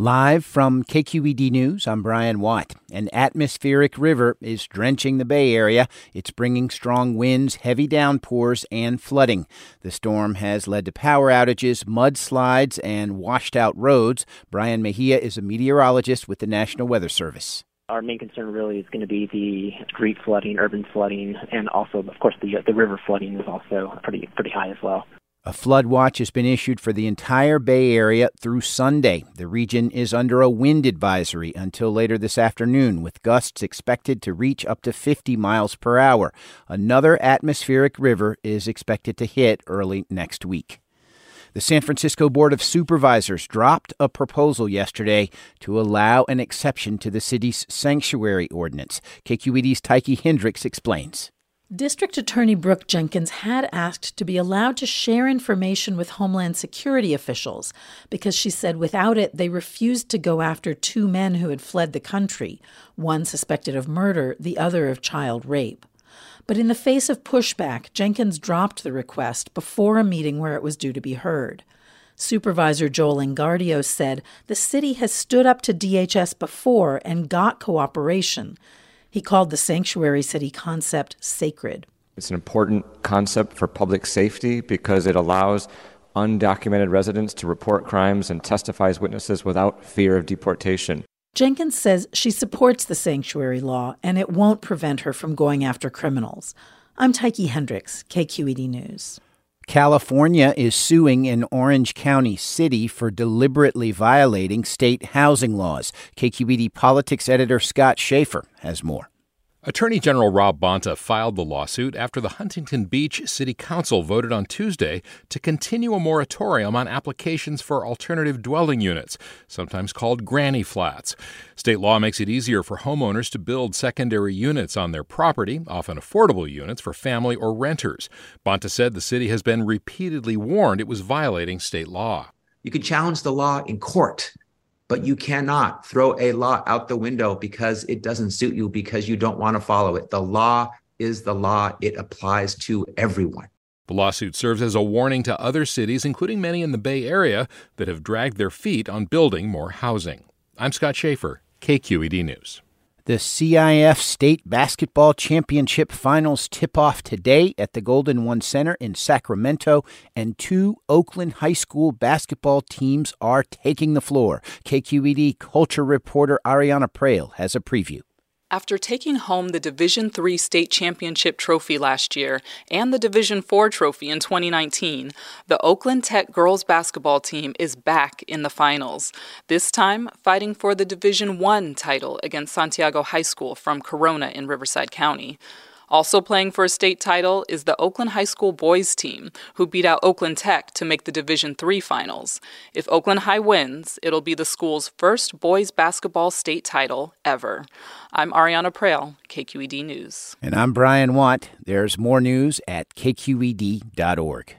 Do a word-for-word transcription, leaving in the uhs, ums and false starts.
Live from K Q E D News, I'm Brian Watt. An atmospheric river is drenching the Bay Area. It's bringing strong winds, heavy downpours, and flooding. The storm has led to power outages, mudslides, and washed-out roads. Brian Mejia is a meteorologist with the National Weather Service. Our main concern really is going to be the street flooding, urban flooding, and also, of course, the, the river flooding is also pretty pretty high as well. A flood watch has been issued for the entire Bay Area through Sunday. The region is under a wind advisory until later this afternoon, with gusts expected to reach up to fifty miles per hour. Another atmospheric river is expected to hit early next week. The San Francisco Board of Supervisors dropped a proposal yesterday to allow an exception to the city's sanctuary ordinance. K Q E D's Taiki Hendricks explains. District Attorney Brooke Jenkins had asked to be allowed to share information with Homeland Security officials because she said without it, they refused to go after two men who had fled the country, one suspected of murder, the other of child rape. But in the face of pushback, Jenkins dropped the request before a meeting where it was due to be heard. Supervisor Joel Engardio said the city has stood up to D H S before and got cooperation. He called the sanctuary city concept sacred. It's an important concept for public safety because it allows undocumented residents to report crimes and testify as witnesses without fear of deportation. Jenkins says she supports the sanctuary law and it won't prevent her from going after criminals. I'm Taiki Hendricks, K Q E D News. California is suing an Orange County city for deliberately violating state housing laws. K Q E D politics editor Scott Schaefer has more. Attorney General Rob Bonta filed the lawsuit after the Huntington Beach City Council voted on Tuesday to continue a moratorium on applications for alternative dwelling units, sometimes called granny flats. State law makes it easier for homeowners to build secondary units on their property, often affordable units for family or renters. Bonta said the city has been repeatedly warned it was violating state law. You can challenge the law in court, but you cannot throw a law out the window because it doesn't suit you, because you don't want to follow it. The law is the law. It applies to everyone. The lawsuit serves as a warning to other cities, including many in the Bay Area, that have dragged their feet on building more housing. I'm Scott Schaefer, K Q E D News. The C I F State Basketball Championship Finals tip-off today at the Golden One Center in Sacramento, and two Oakland High School basketball teams are taking the floor. K Q E D culture reporter Ariana Proehl has a preview. After taking home the Division three State Championship trophy last year and the Division four trophy in twenty nineteen, the Oakland Tech girls basketball team is back in the finals, this time fighting for the Division I title against Santiago High School from Corona in Riverside County. Also playing for a state title is the Oakland High School boys team, who beat out Oakland Tech to make the Division three finals. If Oakland High wins, it'll be the school's first boys basketball state title ever. I'm Ariana Proehl, K Q E D News. And I'm Brian Watt. There's more news at K Q E D dot org.